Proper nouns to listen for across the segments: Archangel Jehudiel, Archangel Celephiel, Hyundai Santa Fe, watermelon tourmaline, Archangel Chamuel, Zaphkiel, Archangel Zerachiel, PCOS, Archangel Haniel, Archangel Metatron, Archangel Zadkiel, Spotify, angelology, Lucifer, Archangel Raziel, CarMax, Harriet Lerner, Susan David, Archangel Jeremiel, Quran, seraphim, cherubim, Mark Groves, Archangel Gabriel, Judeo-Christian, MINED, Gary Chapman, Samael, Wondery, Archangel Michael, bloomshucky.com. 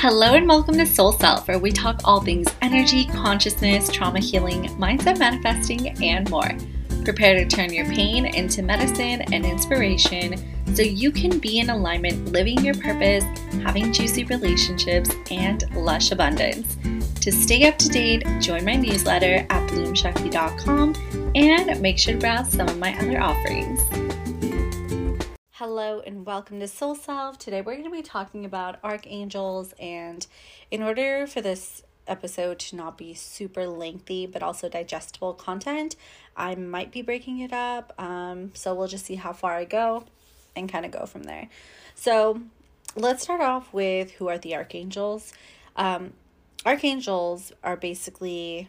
Hello and welcome to Soul Self, where we talk all things energy, consciousness, trauma healing, mindset manifesting, and more. Prepare to turn your pain into medicine and inspiration so you can be in alignment, living your purpose, having juicy relationships, and lush abundance. To stay up to date, join my newsletter at bloomshucky.com and make sure to browse some of my other offerings. Hello and welcome to Soul Self. Today we're going to be talking about archangels, and in order for this episode to not be super lengthy but also digestible content, I might be breaking it up. So we'll just see how far I go and kind of go from there. So let's start off with who are the archangels. Archangels are basically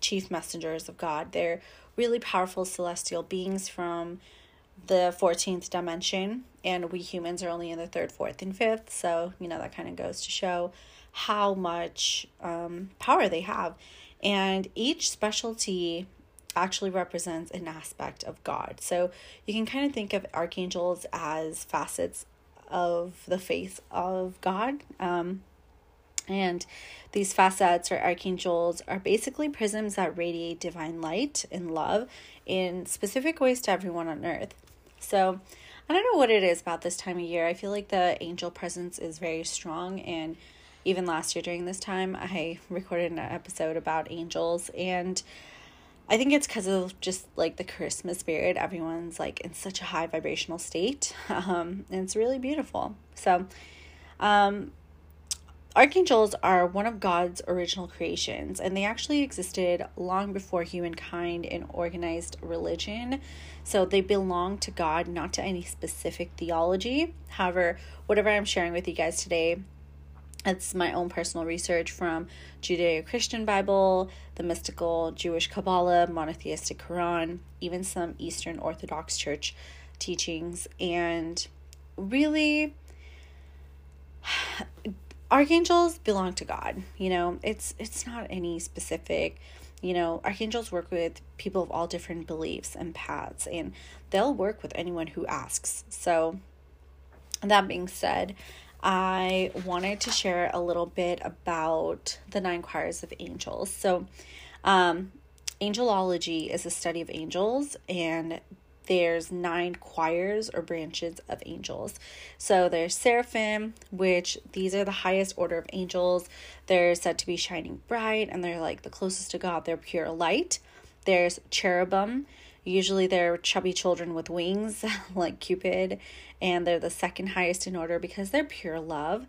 chief messengers of God. They're really powerful celestial beings from the 14th dimension, and we humans are only in the 3rd, 4th, and 5th, so that kind of goes to show how much power they have. And each specialty actually represents an aspect of God, so you can kind of think of archangels as facets of the face of God. And these facets or archangels are basically prisms that radiate divine light and love in specific ways to everyone on earth. So I don't know what it is about this time of year. I feel like the angel presence is very strong. And even last year during this time, I recorded an episode about angels. And I think it's because of just like the Christmas spirit. Everyone's like in such a high vibrational state. And it's really beautiful. So, archangels are one of God's original creations, and they actually existed long before humankind and organized religion. So they belong to God, not to any specific theology. However, whatever I'm sharing with you guys today, it's my own personal research from Judeo-Christian Bible, the mystical Jewish Kabbalah, monotheistic Quran, even some Eastern Orthodox church teachings. And really, archangels belong to God. It's not any specific, archangels work with people of all different beliefs and paths, and they'll work with anyone who asks. So that being said, I wanted to share a little bit about the 9 choirs of angels. So, angelology is a study of angels, and there's 9 choirs or branches of angels. So there's seraphim, which these are the highest order of angels. They're said to be shining bright, and they're like the closest to God. They're pure light. There's cherubim. Usually they're chubby children with wings like Cupid, and they're the 2nd highest in order because they're pure love.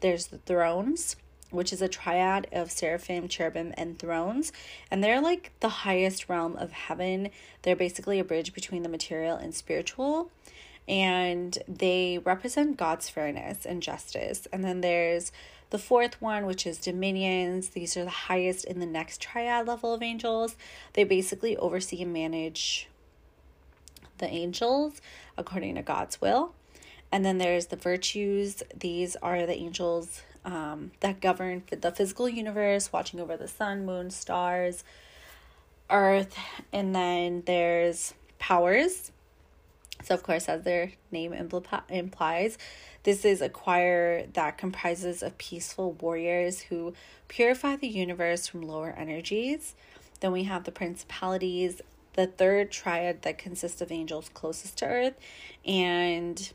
There's the thrones, which is a triad of seraphim, cherubim, and thrones. And they're like the highest realm of heaven. They're basically a bridge between the material and spiritual. And they represent God's fairness and justice. And then there's the 4th one, which is dominions. These are the highest in the next triad level of angels. They basically oversee and manage the angels according to God's will. And then there's the virtues. These are the angels that govern the physical universe, watching over the sun, moon, stars, earth. And then there's powers. So, of course, as their name implies, this is a choir that comprises of peaceful warriors who purify the universe from lower energies. Then we have the principalities, the 3rd triad that consists of angels closest to earth, and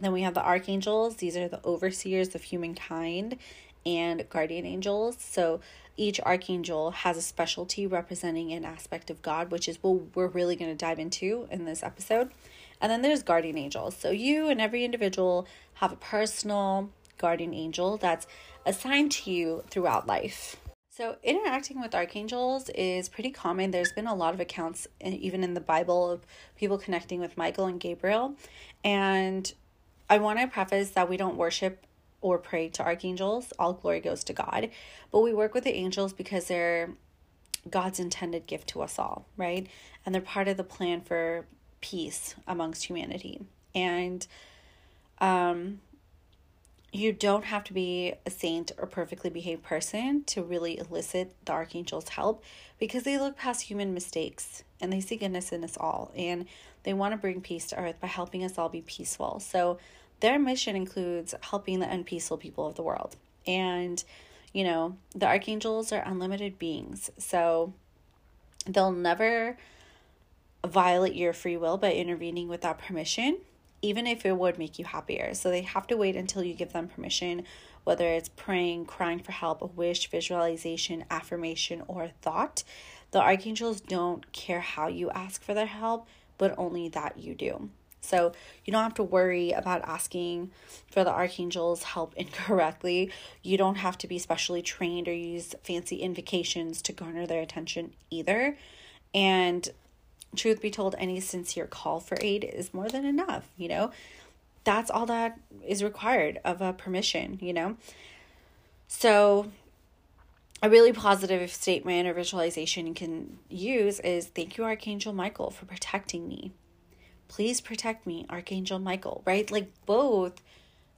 then we have the archangels. These are the overseers of humankind and guardian angels. So each archangel has a specialty representing an aspect of God, which is what we're really going to dive into in this episode. And then there's guardian angels. So you and every individual have a personal guardian angel that's assigned to you throughout life. So interacting with archangels is pretty common. There's been a lot of accounts, even in the Bible, of people connecting with Michael and Gabriel. And I want to preface that we don't worship or pray to archangels. All glory goes to God. But we work with the angels because they're God's intended gift to us all, right? And they're part of the plan for peace amongst humanity. And you don't have to be a saint or perfectly behaved person to really elicit the archangel's help, because they look past human mistakes and they see goodness in us all. And they want to bring peace to earth by helping us all be peaceful. So their mission includes helping the unpeaceful people of the world. And, you know, the archangels are unlimited beings, so they'll never violate your free will by intervening without permission, even if it would make you happier. So they have to wait until you give them permission, whether it's praying, crying for help, a wish, visualization, affirmation, or thought. The archangels don't care how you ask for their help, but only that you do. So you don't have to worry about asking for the archangels' help incorrectly. You don't have to be specially trained or use fancy invocations to garner their attention either. And truth be told, any sincere call for aid is more than enough, you know. That's all that is required of a permission, you know. So a really positive statement or visualization you can use is, "Thank you, Archangel Michael, for protecting me. Please protect me, Archangel Michael," right? Like, both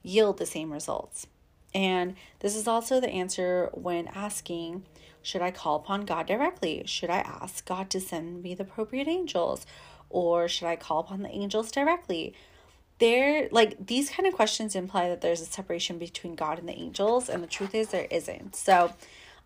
yield the same results. And this is also the answer when asking, should I call upon God directly? Should I ask God to send me the appropriate angels? Or should I call upon the angels directly? They're like, these kind of questions imply that there's a separation between God and the angels, and the truth is there isn't. So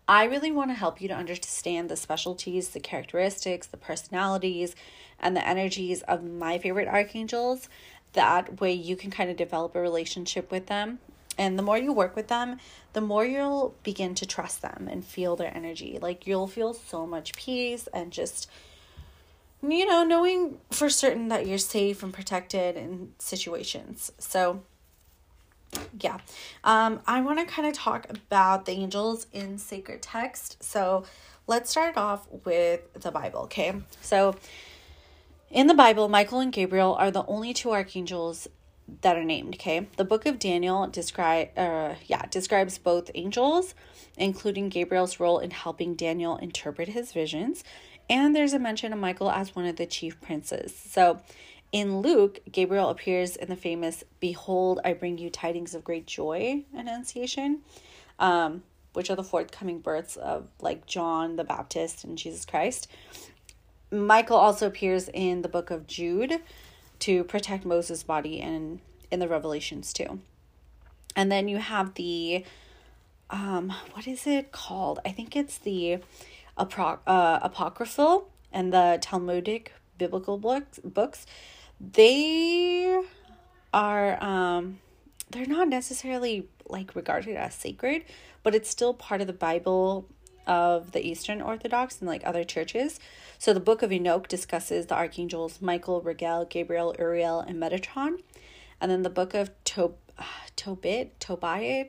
I really want to help you to understand the specialties, the characteristics, the personalities, and the energies of my favorite archangels. That way you can kind of develop a relationship with them. And the more you work with them, the more you'll begin to trust them and feel their energy. Like, you'll feel so much peace and just, you know, knowing for certain that you're safe and protected in situations. So yeah, I want to kind of talk about the angels in sacred text. So let's start off with the Bible, okay? So in the Bible, Michael and Gabriel are the only two archangels that are named, okay? The book of Daniel describes both angels, including Gabriel's role in helping Daniel interpret his visions. And there's a mention of Michael as one of the chief princes. So in Luke, Gabriel appears in the famous, "Behold, I bring you tidings of great joy" annunciation, which are the forthcoming births of like John the Baptist and Jesus Christ. Michael also appears in the book of Jude to protect Moses' body and in the Revelations too. And then you have the, what is it called? I think it's the Apocryphal and the Talmudic biblical books. They are, they're not necessarily like regarded as sacred, but it's still part of the Bible of the Eastern Orthodox and like other churches. So the Book of Enoch discusses the archangels Michael, Raguel, Gabriel, Uriel, and Metatron. And then the Book of Tobiah,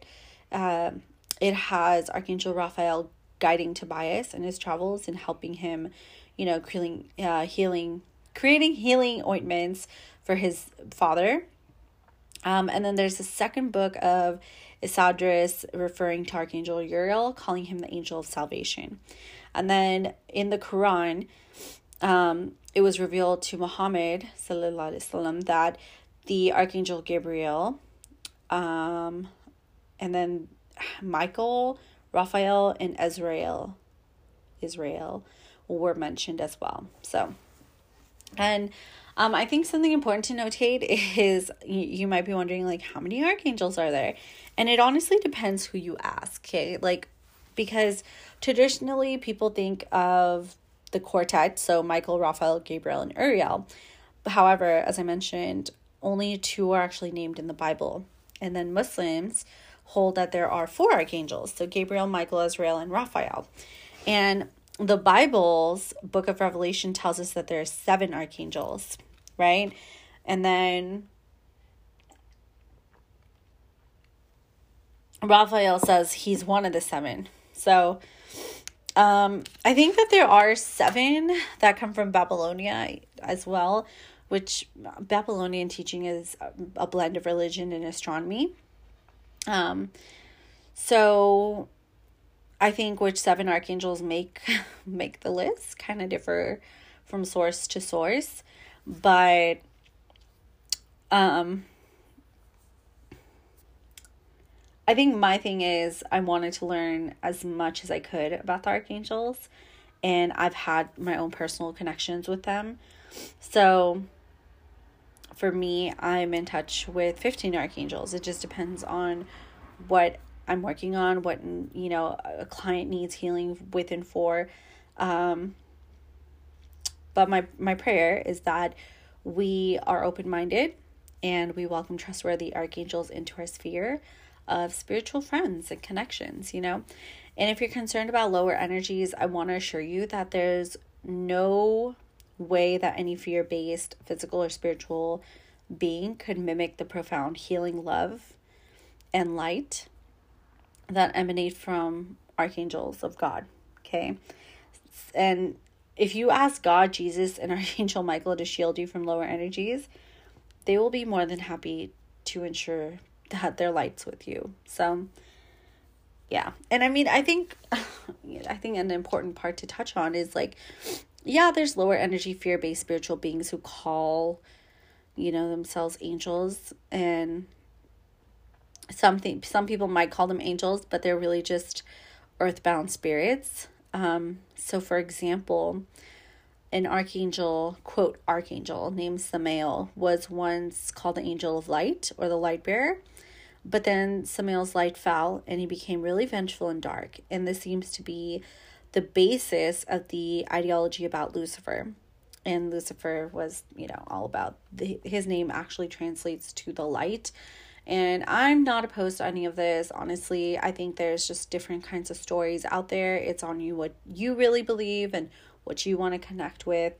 it has Archangel Raphael guiding Tobias in his travels and helping him, you know, creating healing ointments for his father. And then there's the second book of Esdras referring to Archangel Uriel, calling him the angel of salvation. And then in the Quran, it was revealed to Muhammad sallallahu alaihi wasallam that the Archangel Gabriel, and then Michael, Raphael, and Israel were mentioned as well. So, and I think something important to notate is, you might be wondering, like, how many archangels are there? And it honestly depends who you ask, okay? Like, because traditionally people think of the quartet, so Michael, Raphael, Gabriel, and Uriel. However, as I mentioned, only two are actually named in the Bible. And then Muslims hold that there are four archangels, so Gabriel, Michael, Azrael, and Raphael. And the Bible's book of Revelation tells us that there are seven archangels, right? And then Raphael says he's one of the seven. So I think that there are seven that come from Babylonia as well, which Babylonian teaching is a blend of religion and astronomy. So I think which seven archangels make the list kind of differ from source to source, but, I think my thing is I wanted to learn as much as I could about the archangels, and I've had my own personal connections with them. So for me, I'm in touch with 15 archangels. It just depends on what I'm working on, what, you know, a client needs healing with and for. But my prayer is that we are open-minded and we welcome trustworthy archangels into our sphere of spiritual friends and connections, you know. And if you're concerned about lower energies, I want to assure you that there's no way that any fear-based physical or spiritual being could mimic the profound healing love and light that emanate from archangels of God, okay? And if you ask God, Jesus, and Archangel Michael to shield you from lower energies, they will be more than happy to ensure that their light's with you. So, yeah. And I mean, I think an important part to touch on is, like, yeah, there's lower energy, fear-based spiritual beings who call, you know, themselves angels. And some people might call them angels, but they're really just earthbound spirits. So for example, an archangel, quote, archangel named Samael was once called the angel of light or the light bearer, but then Samael's light fell and he became really vengeful and dark. And this seems to be the basis of the ideology about Lucifer. And Lucifer was, you know, all about his name actually translates to the light. And I'm not opposed to any of this. Honestly, I think there's just different kinds of stories out there. It's on you what you really believe and what you want to connect with.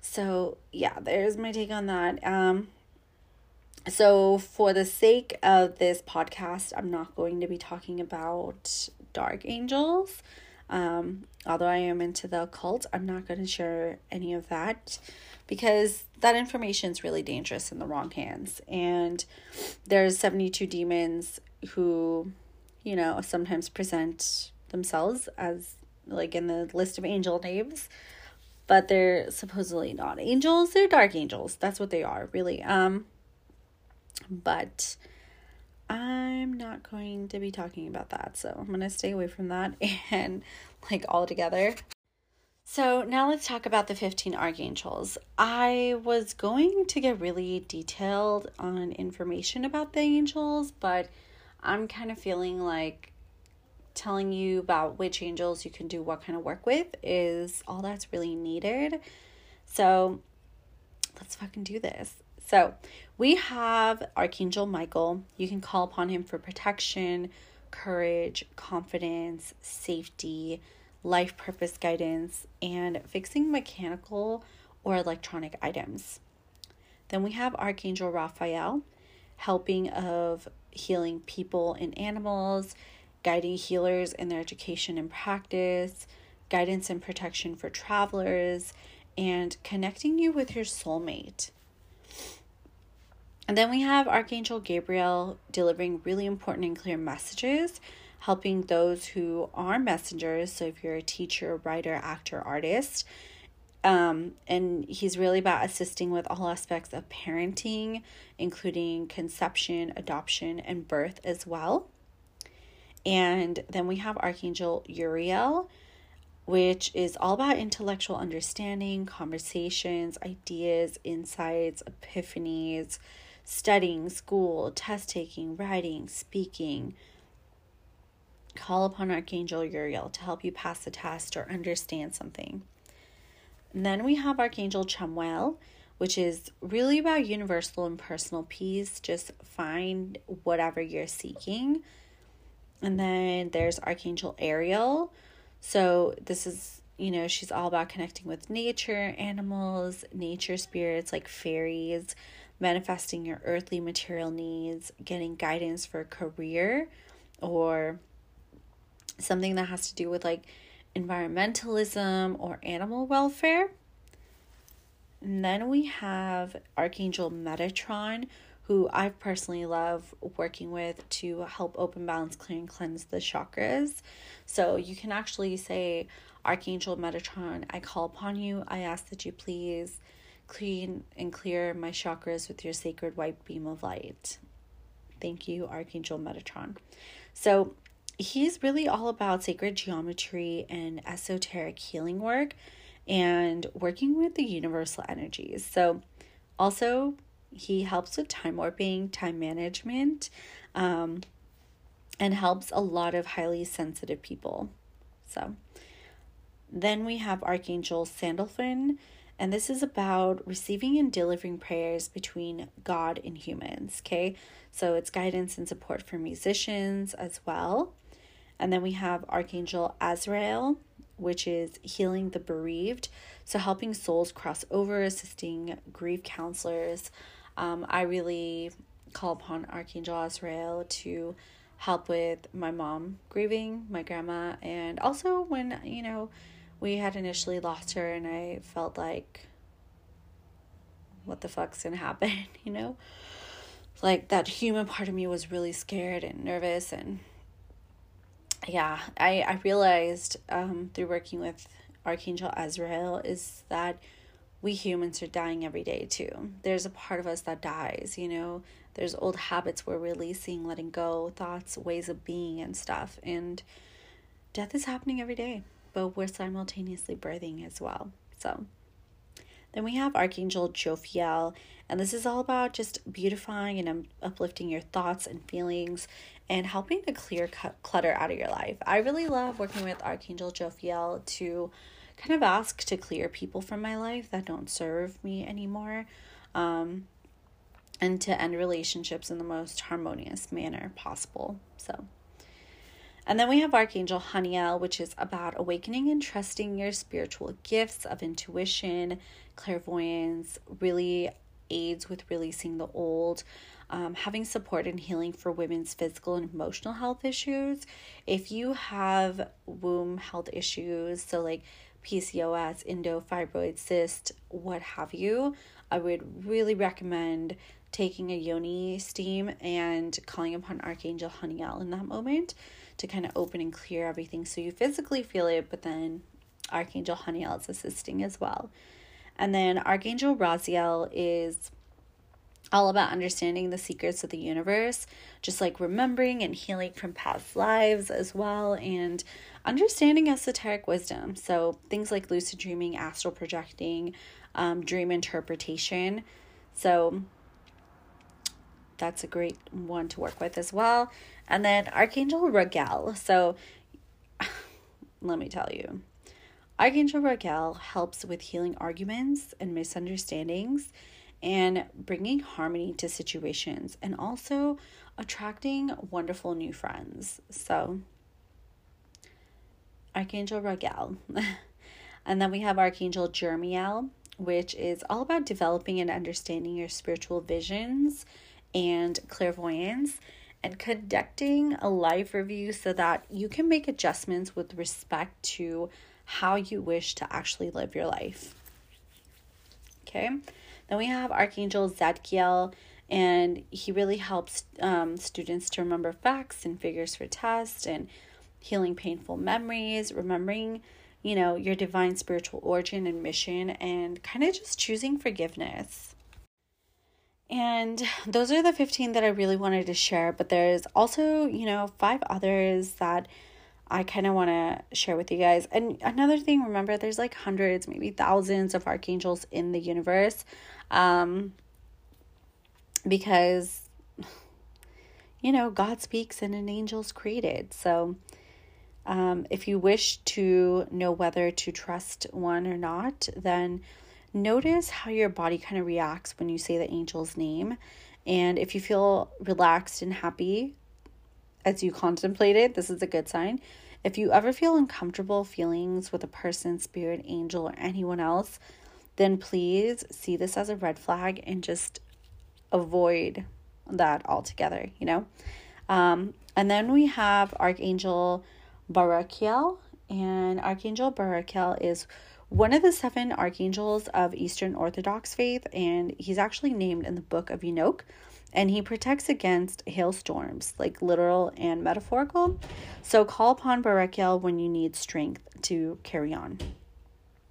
So yeah, there's my take on that. So for the sake of this podcast, I'm not going to be talking about dark angels. Although I am into the occult, I'm not going to share any of that because that information is really dangerous in the wrong hands. And there's 72 demons who, you know, sometimes present themselves as, like, in the list of angel names, but they're supposedly not angels. They're dark angels. That's what they are, really. But I'm not going to be talking about that, so I'm going to stay away from that and, like, all together. So now let's talk about the 15 archangels. I was going to get really detailed on information about the angels, but I'm kind of feeling like telling you about which angels you can do what kind of work with is all that's really needed. So let's fucking do this. So we have Archangel Michael. You can call upon him for protection, courage, confidence, safety, life purpose guidance, and fixing mechanical or electronic items. Then we have Archangel Raphael, helping of healing people and animals, guiding healers in their education and practice, guidance and protection for travelers, and connecting you with your soulmate. And then we have Archangel Gabriel, delivering really important and clear messages, helping those who are messengers. So if you're a teacher, writer, actor, artist, and he's really about assisting with all aspects of parenting, including conception, adoption, and birth as well. And then we have Archangel Uriel, which is all about intellectual understanding, conversations, ideas, insights, epiphanies, studying, school, test taking, writing, speaking. Call upon Archangel Uriel to help you pass a test or understand something. And then we have Archangel Chamuel, which is really about universal and personal peace. Just find whatever you're seeking. And then there's Archangel Ariel. So this is, you know, she's all about connecting with nature, animals, nature spirits like fairies, manifesting your earthly material needs, getting guidance for a career or something that has to do with, like, environmentalism or animal welfare. And then we have Archangel Metatron, who I personally love working with to help open, balance, clear, and cleanse the chakras. So you can actually say, Archangel Metatron, I call upon you. I ask that you please clean and clear my chakras with your sacred white beam of light. Thank you, Archangel Metatron. So he's really all about sacred geometry and esoteric healing work and working with the universal energies. So also he helps with time warping, time management, and helps a lot of highly sensitive people. So then we have Archangel Sandalphon, and this is about receiving and delivering prayers between God and humans, okay? So it's guidance and support for musicians as well. And then we have Archangel Azrael, which is healing the bereaved, so helping souls cross over, assisting grief counselors. I really call upon Archangel Azrael to help with my mom grieving, my grandma, and also when, you know, we had initially lost her and I felt like, what the fuck's gonna happen, you know? Like, that human part of me was really scared and nervous, and yeah, I realized through working with Archangel Azrael is that we humans are dying every day too. There's a part of us that dies, you know? There's old habits we're releasing, letting go, thoughts, ways of being and stuff, and death is happening every day. But we're simultaneously birthing as well. So then we have Archangel Jophiel, and this is all about just beautifying and uplifting your thoughts and feelings and helping to clear clutter out of your life. I really love working with Archangel Jophiel to kind of ask to clear people from my life that don't serve me anymore, and to end relationships in the most harmonious manner possible. So and then we have Archangel Haniel, which is about awakening and trusting your spiritual gifts of intuition. Clairvoyance really aids with releasing the old, having support and healing for women's physical and emotional health issues. If you have womb health issues, so like PCOS, endo, fibroid, cyst, what have you, I would really recommend taking a yoni steam and calling upon Archangel Haniel in that moment to kind of open and clear everything, so you physically feel it, but then Archangel Haniel is assisting as well. And then Archangel Raziel is all about understanding the secrets of the universe, just like remembering and healing from past lives as well, and understanding esoteric wisdom. So things like lucid dreaming, astral projecting, dream interpretation. So that's a great one to work with as well. And then Archangel Raguel. So let me tell you, Archangel Raguel helps with healing arguments and misunderstandings and bringing harmony to situations, and also attracting wonderful new friends. So Archangel Raguel. And then we have Archangel Jeremiel, which is all about developing and understanding your spiritual visions and clairvoyance, and conducting a life review so that you can make adjustments with respect to how you wish to actually live your life. Okay, then we have Archangel Zadkiel, and he really helps students to remember facts and figures for tests, and healing painful memories, remembering, you know, your divine spiritual origin and mission, and kind of just choosing forgiveness. And those are the 15 that I really wanted to share, but there's also, you know, 5 others that I kind of want to share with you guys. And another thing, remember, there's like hundreds, maybe thousands of archangels in the universe, because, you know, God speaks and an angel's created. So if you wish to know whether to trust one or not, then notice how your body kind of reacts when you say the angel's name. And if you feel relaxed and happy as you contemplate it, this is a good sign. If you ever feel uncomfortable feelings with a person, spirit, angel, or anyone else, then please see this as a red flag and just avoid that altogether, you know? And then we have Archangel Barachiel. And Archangel Barachiel is one of the 7 archangels of Eastern Orthodox faith, and he's actually named in the Book of Enoch, and he protects against hailstorms, like literal and metaphorical. So call upon Barachiel when you need strength to carry on.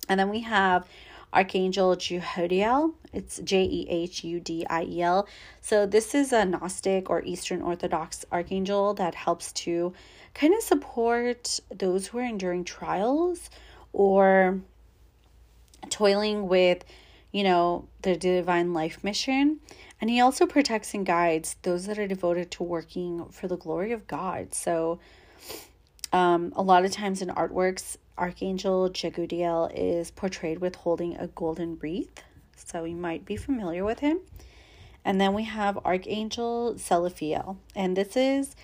And then we have Archangel Jehudiel. It's Jehudiel. So this is a Gnostic or Eastern Orthodox archangel that helps to kind of support those who are enduring trials or toiling with, you know, their divine life mission. And he also protects and guides those that are devoted to working for the glory of God. So a lot of times in artworks, Archangel Jehudiel is portrayed with holding a golden wreath. So you might be familiar with him. And then we have Archangel Celephiel. And this is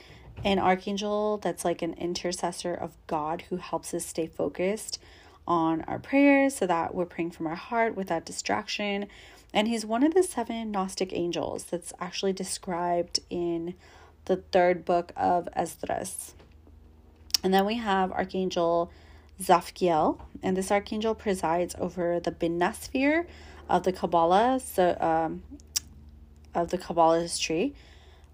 an archangel that's like an intercessor of God who helps us stay focused on our prayers so that we're praying from our heart without distraction. And he's one of the 7 Gnostic angels that's actually described in the 3rd book of Esdras. And then we have Archangel Zaphkiel, and this archangel presides over the Binah sphere of the Kabbalah, so of the Kabbalah's tree.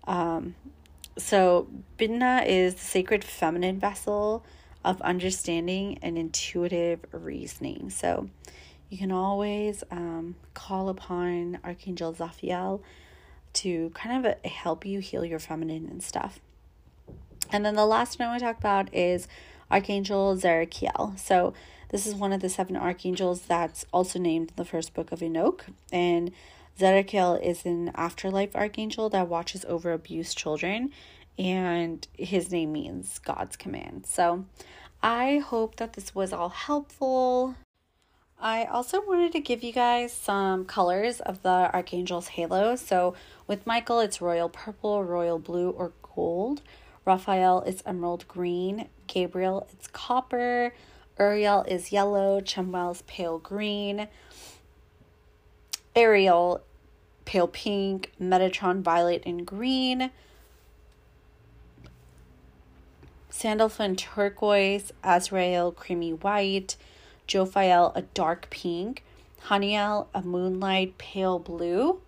So Binah is the sacred feminine vessel of understanding and intuitive reasoning. So you can always call upon Archangel Raphael to kind of help you heal your feminine and stuff. And then the last one I want to talk about is Archangel Zerachiel. So this is one of the 7 archangels that's also named in the 1st book of Enoch. And Zerachiel is an afterlife archangel that watches over abused children, and his name means God's command. So I hope that this was all helpful. I also wanted to give you guys some colors of the archangel's halo. So with Michael, it's royal purple, royal blue, or gold. Raphael is emerald green. Gabriel, it's copper. Uriel is yellow. Chamuel's pale green. Ariel, pale pink. Metatron, violet and green. Sandalphon, turquoise. Azrael, creamy white. Jophiel, a dark pink. Haniel, a moonlight pale blue.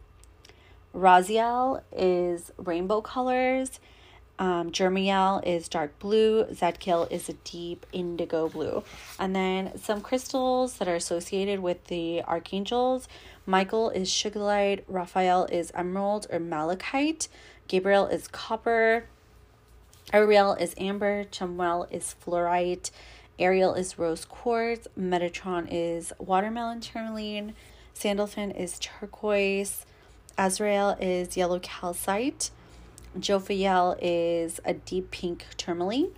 Raziel is rainbow colors. Jeremiel is dark blue. Zadkiel is a deep indigo blue. And then some crystals that are associated with the archangels. Michael is sugarlite. Raphael is emerald or malachite. Gabriel is copper. Ariel is amber. Chamuel is fluorite. Ariel is rose quartz. Metatron is watermelon tourmaline. Sandalphon is turquoise. Azrael is yellow calcite. Jophiel is a deep pink tourmaline.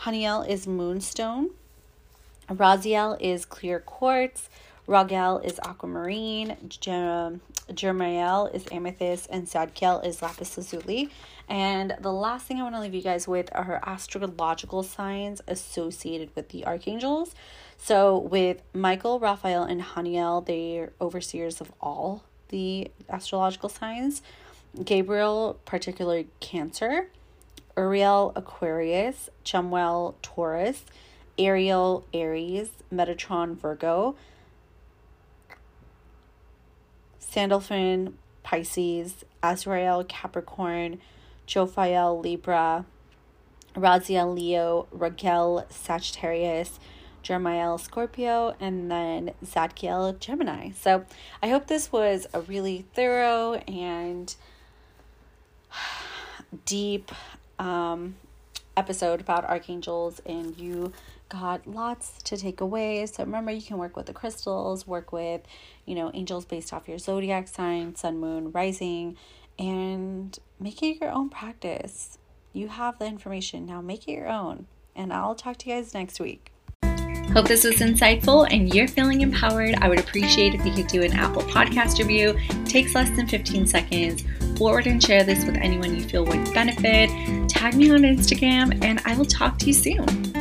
Haniel is moonstone. Raziel is clear quartz. Raguel is aquamarine. Jeremiel is amethyst. And Zadkiel is lapis lazuli. And the last thing I want to leave you guys with are astrological signs associated with the archangels. So with Michael, Raphael, and Haniel, they're overseers of all the astrological signs. Gabriel, particularly Cancer. Uriel, Aquarius. Chamuel, Taurus. Ariel, Aries. Metatron, Virgo. Sandalphon, Pisces. Azrael, Capricorn. Jophiel, Libra. Raziel, Leo. Raguel, Sagittarius. Jeremiel, Scorpio, and then Zadkiel, Gemini. So I hope this was a really thorough and deep episode about archangels, and you got lots to take away. So remember, you can work with the crystals, work with, you know, angels based off your zodiac sign, sun, moon, rising, and make it your own practice. You have the information now, make it your own, and I'll talk to you guys next week. Hope this was insightful and you're feeling empowered. I would appreciate if you could do an Apple Podcast review. It takes less than 15 seconds. Forward and share this with anyone you feel would benefit. Tag me on Instagram, and I will talk to you soon.